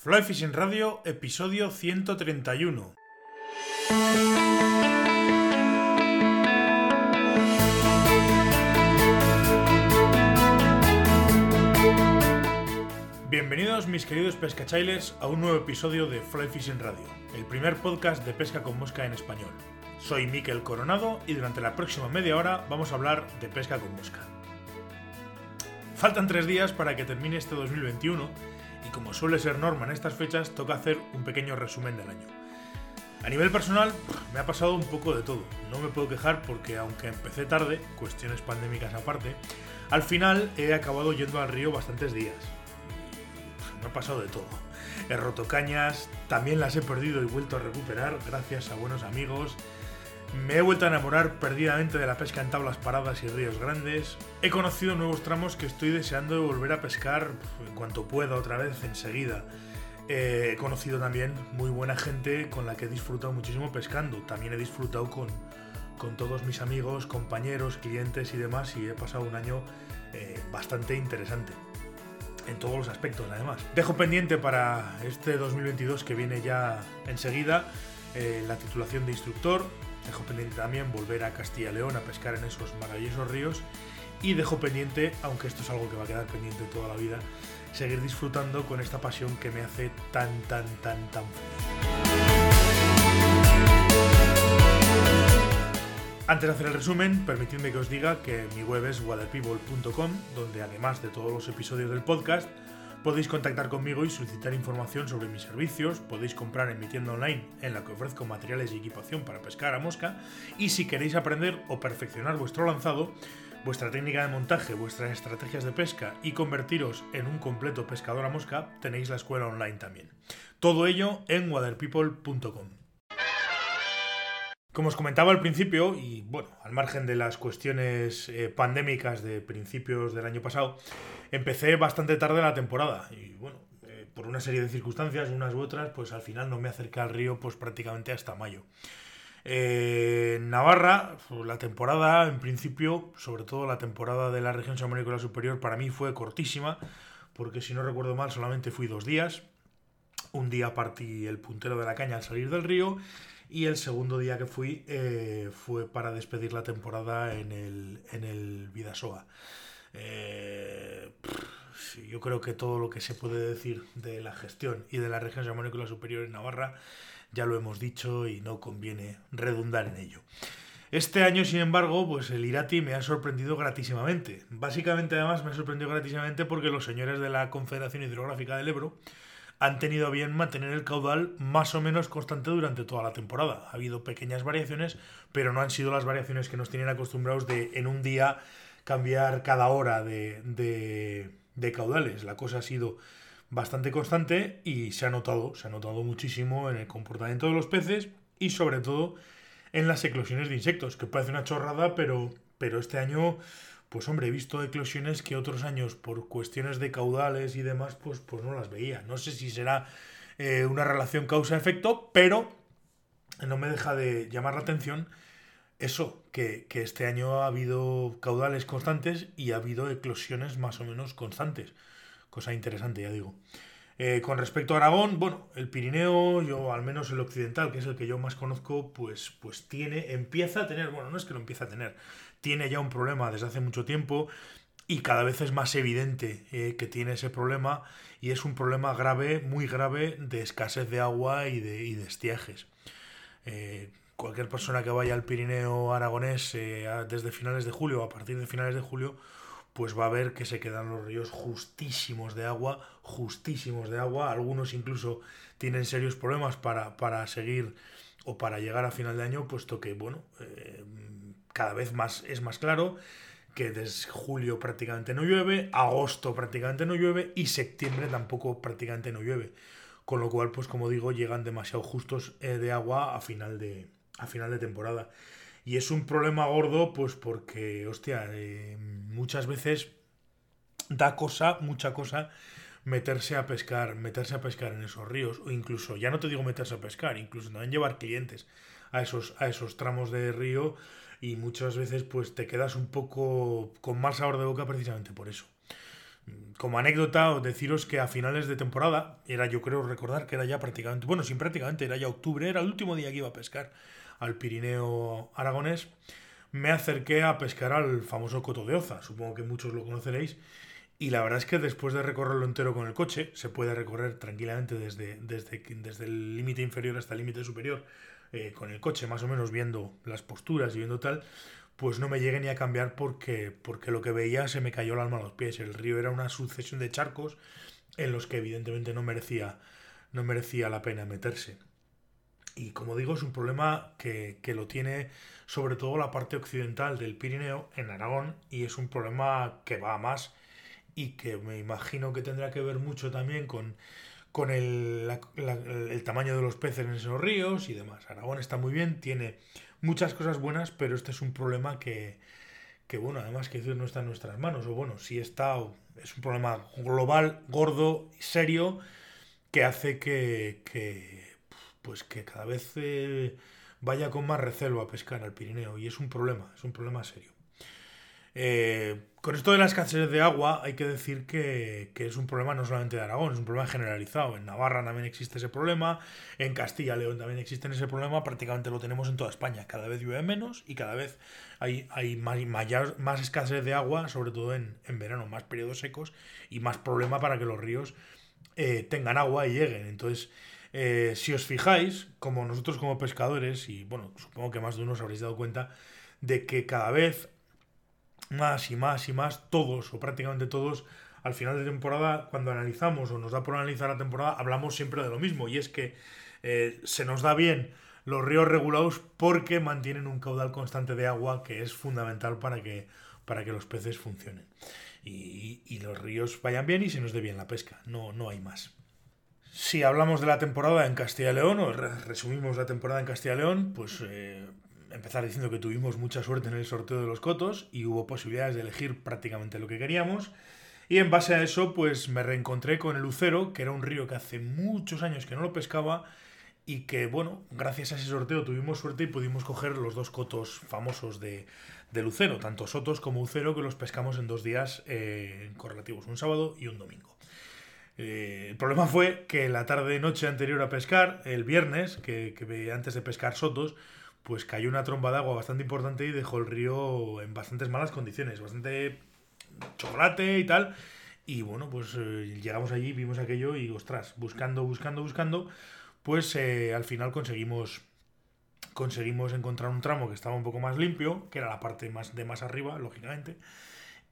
Fly Fishing Radio, episodio 131. Bienvenidos, mis queridos pescachailes, a un nuevo episodio de Fly Fishing Radio, el primer podcast de pesca con mosca en español. Soy Miquel Coronado y durante la próxima media hora vamos a hablar de pesca con mosca. Faltan 3 días para que termine este 2021. Y como suele ser norma en estas fechas, toca hacer un pequeño resumen del año. A nivel personal, me ha pasado un poco de todo. No me puedo quejar porque, aunque empecé tarde, cuestiones pandémicas aparte, al final he acabado yendo al río bastantes días. Me ha pasado de todo. He roto cañas, también las he perdido y vuelto a recuperar gracias a buenos amigos. Me he vuelto a enamorar perdidamente de la pesca en tablas paradas y ríos grandes. He conocido nuevos tramos que estoy deseando volver a pescar en cuanto pueda, otra vez, enseguida. He conocido también muy buena gente con la que he disfrutado muchísimo pescando. También he disfrutado con todos mis amigos, compañeros, clientes y demás, y he pasado un año bastante interesante. En todos los aspectos, además. Dejo pendiente para este 2022 que viene ya enseguida la titulación de instructor. Dejo pendiente también volver a Castilla y León a pescar en esos maravillosos ríos y dejo pendiente, aunque esto es algo que va a quedar pendiente toda la vida, seguir disfrutando con esta pasión que me hace tan feliz. Antes de hacer el resumen, permitidme que os diga que mi web es waterpeople.com, donde además de todos los episodios del podcast, podéis contactar conmigo y solicitar información sobre mis servicios, podéis comprar en mi tienda online en la que ofrezco materiales y equipación para pescar a mosca y si queréis aprender o perfeccionar vuestro lanzado, vuestra técnica de montaje, vuestras estrategias de pesca y convertiros en un completo pescador a mosca, tenéis la escuela online también. Todo ello en waterpeople.com. Como os comentaba al principio, y bueno, al margen de las cuestiones pandémicas de principios del año pasado, empecé bastante tarde la temporada y bueno, por una serie de circunstancias, unas u otras, pues al final no me acerqué al río pues prácticamente hasta mayo. En Navarra, la temporada en principio, sobre todo la temporada de la región salmonicola superior, para mí fue cortísima, porque si no recuerdo mal solamente fui 2 días. Un día partí el puntero de la caña al salir del río y el segundo día que fui fue para despedir la temporada en el Bidasoa. Yo creo que todo lo que se puede decir de la gestión y de la región salmonicola superior en Navarra ya lo hemos dicho y no conviene redundar en ello. Este año, sin embargo, pues el Irati me ha sorprendido gratísimamente. Básicamente, además, me ha sorprendido gratísimamente porque los señores de la Confederación Hidrográfica del Ebro han tenido a bien mantener el caudal más o menos constante durante toda la temporada. Ha habido pequeñas variaciones, pero no han sido las variaciones que nos tienen acostumbrados de en un día cambiar cada hora de caudales. La cosa ha sido bastante constante y se ha notado muchísimo en el comportamiento de los peces y sobre todo en las eclosiones de insectos, que parece una chorrada, pero este año, pues hombre, he visto eclosiones que otros años por cuestiones de caudales y demás, pues no las veía. No sé si será una relación causa-efecto, pero no me deja de llamar la atención eso, que este año ha habido caudales constantes y ha habido eclosiones más o menos constantes. Cosa interesante, ya digo. Con respecto a Aragón, bueno, el Pirineo, yo al menos el occidental, que es el que yo más conozco, pues tiene ya un problema desde hace mucho tiempo y cada vez es más evidente que tiene ese problema y es un problema grave, muy grave, de escasez de agua y de estiajes. Cualquier persona que vaya al Pirineo aragonés desde finales de julio, a partir de finales de julio, pues va a ver que se quedan los ríos justísimos de agua. Algunos incluso tienen serios problemas para seguir o para llegar a final de año, puesto que, bueno, cada vez más es más claro que desde julio prácticamente no llueve, agosto prácticamente no llueve y septiembre tampoco prácticamente no llueve. Con lo cual, pues como digo, llegan demasiado justos de agua a final de temporada. Y es un problema gordo, pues porque, hostia, muchas veces da mucha cosa, meterse a pescar en esos ríos. O incluso, ya no te digo meterse a pescar, incluso también llevar clientes a esos tramos de río. Y muchas veces, pues te quedas un poco con mal sabor de boca precisamente por eso. Como anécdota, os deciros que a finales de temporada, era, yo creo recordar que era ya prácticamente, bueno, sin prácticamente, era ya octubre, era el último día que iba a pescar al Pirineo aragonés, me acerqué a pescar al famoso Coto de Oza, supongo que muchos lo conoceréis, y la verdad es que después de recorrerlo entero con el coche, se puede recorrer tranquilamente desde el límite inferior hasta el límite superior, con el coche más o menos viendo las posturas y viendo tal, pues no me llegué ni a cambiar porque lo que veía se me cayó el alma a los pies. El río era una sucesión de charcos en los que evidentemente no merecía la pena meterse. Y como digo, es un problema que lo tiene sobre todo la parte occidental del Pirineo en Aragón, y es un problema que va a más y que me imagino que tendrá que ver mucho también con el tamaño de los peces en esos ríos y demás. Aragón está muy bien, tiene muchas cosas buenas, pero este es un problema que bueno, además que no está en nuestras manos, o bueno, sí está, es un problema global, gordo, serio, que hace que cada vez vaya con más recelo a pescar al Pirineo, y es un problema serio. Con esto de la escasez de agua hay que decir que es un problema no solamente de Aragón, es un problema generalizado. En Navarra también existe ese problema, en Castilla y León también existe ese problema, prácticamente lo tenemos en toda España. Cada vez llueve menos y cada vez hay más escasez de agua, sobre todo en verano, más periodos secos y más problema para que los ríos tengan agua y lleguen. Entonces, si os fijáis, como nosotros como pescadores, y bueno, supongo que más de uno os habréis dado cuenta de que cada vez más y más y más, todos o prácticamente todos, al final de temporada, cuando analizamos o nos da por analizar la temporada, hablamos siempre de lo mismo, y es que se nos da bien los ríos regulados porque mantienen un caudal constante de agua que es fundamental para que los peces funcionen y los ríos vayan bien y se nos dé bien la pesca, no hay más. Si hablamos de la temporada en Castilla y León, o resumimos la temporada en Castilla y León, pues empezar diciendo que tuvimos mucha suerte en el sorteo de los cotos y hubo posibilidades de elegir prácticamente lo que queríamos, y en base a eso pues me reencontré con el Lucero, que era un río que hace muchos años que no lo pescaba y que, bueno, gracias a ese sorteo tuvimos suerte y pudimos coger los dos cotos famosos de Lucero, tanto Sotos como Lucero, que los pescamos en 2 días correlativos, un sábado y un domingo. El problema fue que la tarde-noche anterior a pescar, el viernes, que antes de pescar Sotos, pues cayó una tromba de agua bastante importante y dejó el río en bastantes malas condiciones, bastante chocolate y tal. Y bueno, pues llegamos allí, vimos aquello y, ostras, buscando, pues al final conseguimos encontrar un tramo que estaba un poco más limpio, que era la parte más arriba, lógicamente.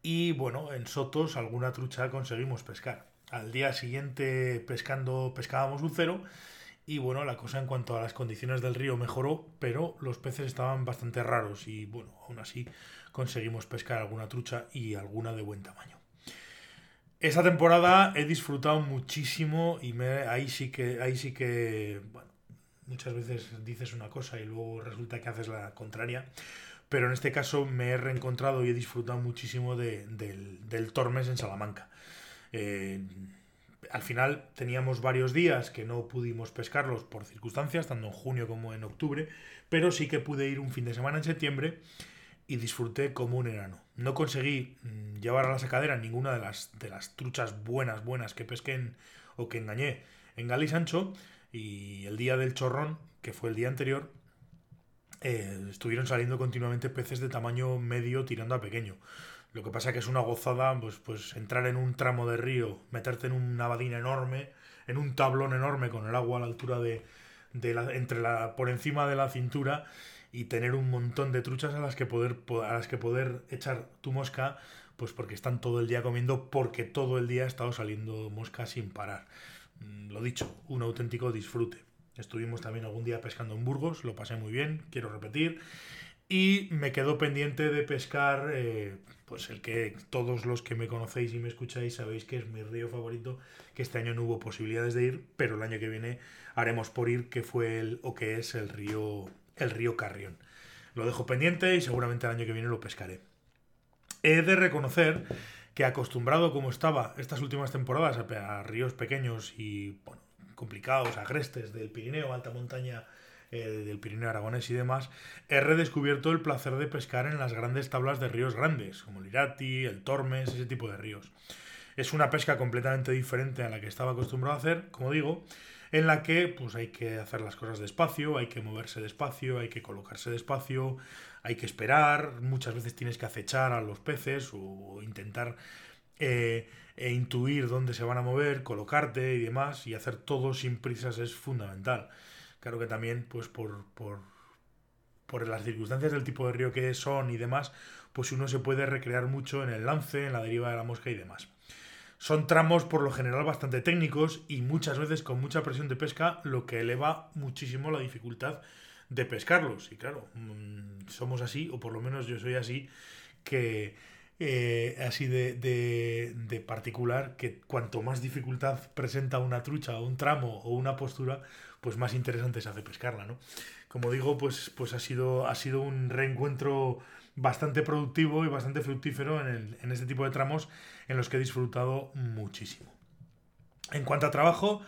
Y bueno, en Sotos alguna trucha conseguimos pescar. Al día siguiente pescábamos Lucero. Y bueno, la cosa en cuanto a las condiciones del río mejoró, pero los peces estaban bastante raros y bueno, aún así conseguimos pescar alguna trucha y alguna de buen tamaño. Esta temporada he disfrutado muchísimo y ahí sí que bueno, muchas veces dices una cosa y luego resulta que haces la contraria, pero en este caso me he reencontrado y he disfrutado muchísimo del Tormes en Salamanca. Al final teníamos varios días que no pudimos pescarlos por circunstancias, tanto en junio como en octubre, pero sí que pude ir un fin de semana en septiembre y disfruté como un enano. No conseguí llevar a la sacadera ninguna de las truchas buenas que pesqué o que engañé en Galisancho, y el día del Chorrón, que fue el día anterior, estuvieron saliendo continuamente peces de tamaño medio tirando a pequeño. Lo que pasa que es una gozada pues entrar en un tramo de río, meterte en una badina enorme, en un tablón enorme con el agua a la altura por encima de la cintura, y tener un montón de truchas a las que poder echar tu mosca, pues porque están todo el día comiendo, porque todo el día ha estado saliendo mosca sin parar. Lo dicho, un auténtico disfrute. Estuvimos también algún día pescando en Burgos, lo pasé muy bien, quiero repetir. Y me quedó pendiente de pescar, pues el que todos los que me conocéis y me escucháis sabéis que es mi río favorito, que este año no hubo posibilidades de ir, pero el año que viene haremos por ir, que fue el río Carrión. Lo dejo pendiente y seguramente el año que viene lo pescaré. He de reconocer que, acostumbrado como estaba estas últimas temporadas a ríos pequeños y, bueno, complicados, agrestes del Pirineo, alta montaña, del Pirineo aragonés y demás, he redescubierto el placer de pescar en las grandes tablas de ríos grandes, como el Irati, el Tormes, ese tipo de ríos. Es una pesca completamente diferente a la que estaba acostumbrado a hacer, como digo, en la que pues hay que hacer las cosas despacio, hay que moverse despacio, hay que colocarse despacio, hay que esperar, muchas veces tienes que acechar a los peces o intentar intuir dónde se van a mover, colocarte y demás, y hacer todo sin prisas es fundamental. Claro que también, pues por las circunstancias del tipo de río que son y demás, pues uno se puede recrear mucho en el lance, en la deriva de la mosca y demás. Son tramos por lo general bastante técnicos y muchas veces con mucha presión de pesca, lo que eleva muchísimo la dificultad de pescarlos. Y claro, somos así, o por lo menos yo soy así, que así de particular, que cuanto más dificultad presenta una trucha o un tramo o una postura, pues más interesante se hace pescarla, ¿no? Como digo, pues ha sido un reencuentro bastante productivo y bastante fructífero en este tipo de tramos en los que he disfrutado muchísimo. En cuanto a trabajo,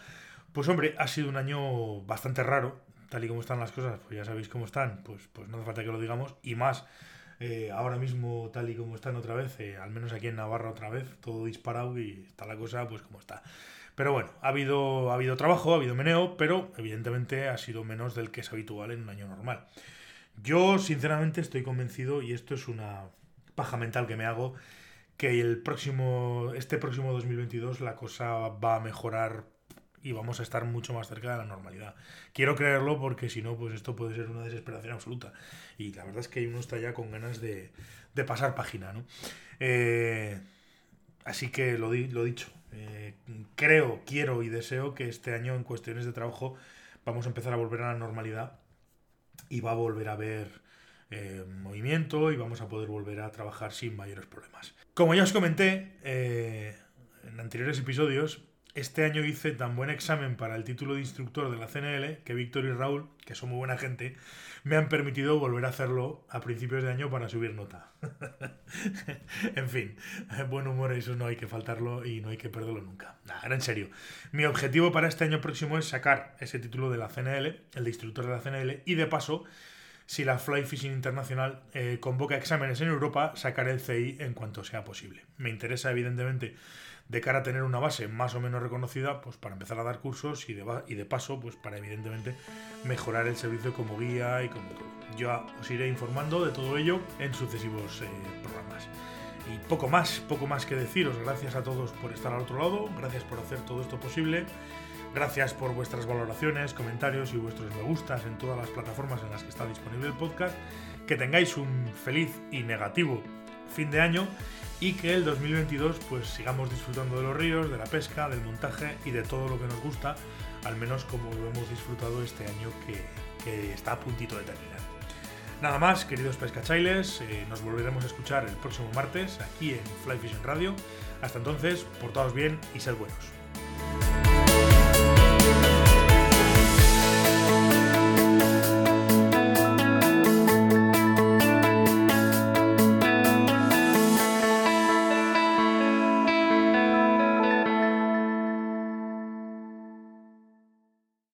pues hombre, ha sido un año bastante raro, tal y como están las cosas, pues ya sabéis cómo están, pues no hace falta que lo digamos, y más ahora mismo tal y como están otra vez, al menos aquí en Navarra otra vez, todo disparado y está la cosa pues como está. Pero bueno, ha habido trabajo, ha habido meneo, pero evidentemente ha sido menos del que es habitual en un año normal. Yo sinceramente estoy convencido, y esto es una paja mental que me hago, que este próximo 2022 la cosa va a mejorar y vamos a estar mucho más cerca de la normalidad. Quiero creerlo porque si no, pues esto puede ser una desesperación absoluta. Y la verdad es que uno está ya con ganas de pasar página, ¿no? Así que lo dicho. Creo, quiero y deseo que este año en cuestiones de trabajo vamos a empezar a volver a la normalidad y va a volver a haber movimiento y vamos a poder volver a trabajar sin mayores problemas. Como ya os comenté en anteriores episodios, este año hice tan buen examen para el título de instructor de la CNL que Víctor y Raúl, que son muy buena gente, me han permitido volver a hacerlo a principios de año para subir nota. En fin, buen humor, eso no hay que faltarlo y no hay que perderlo nunca. Nah, ahora en serio, mi objetivo para este año próximo es sacar ese título de la CNL, el de instructor de la CNL, y de paso, si la Fly Fishing Internacional convoca exámenes en Europa, sacaré el CI en cuanto sea posible. Me interesa, evidentemente, de cara a tener una base más o menos reconocida, pues para empezar a dar cursos y de paso, pues para evidentemente mejorar el servicio como guía y como todo. Yo os iré informando de todo ello en sucesivos programas. Y poco más que deciros. Gracias a todos por estar al otro lado, gracias por hacer todo esto posible, gracias por vuestras valoraciones, comentarios y vuestros me gustas en todas las plataformas en las que está disponible el podcast. Que tengáis un feliz y negativo fin de año y que el 2022 pues sigamos disfrutando de los ríos, de la pesca, del montaje y de todo lo que nos gusta, al menos como lo hemos disfrutado este año que está a puntito de terminar. Nada más, queridos pescachailes, nos volveremos a escuchar el próximo martes aquí en Fly Fishing Radio. Hasta entonces, portaos bien y sed buenos.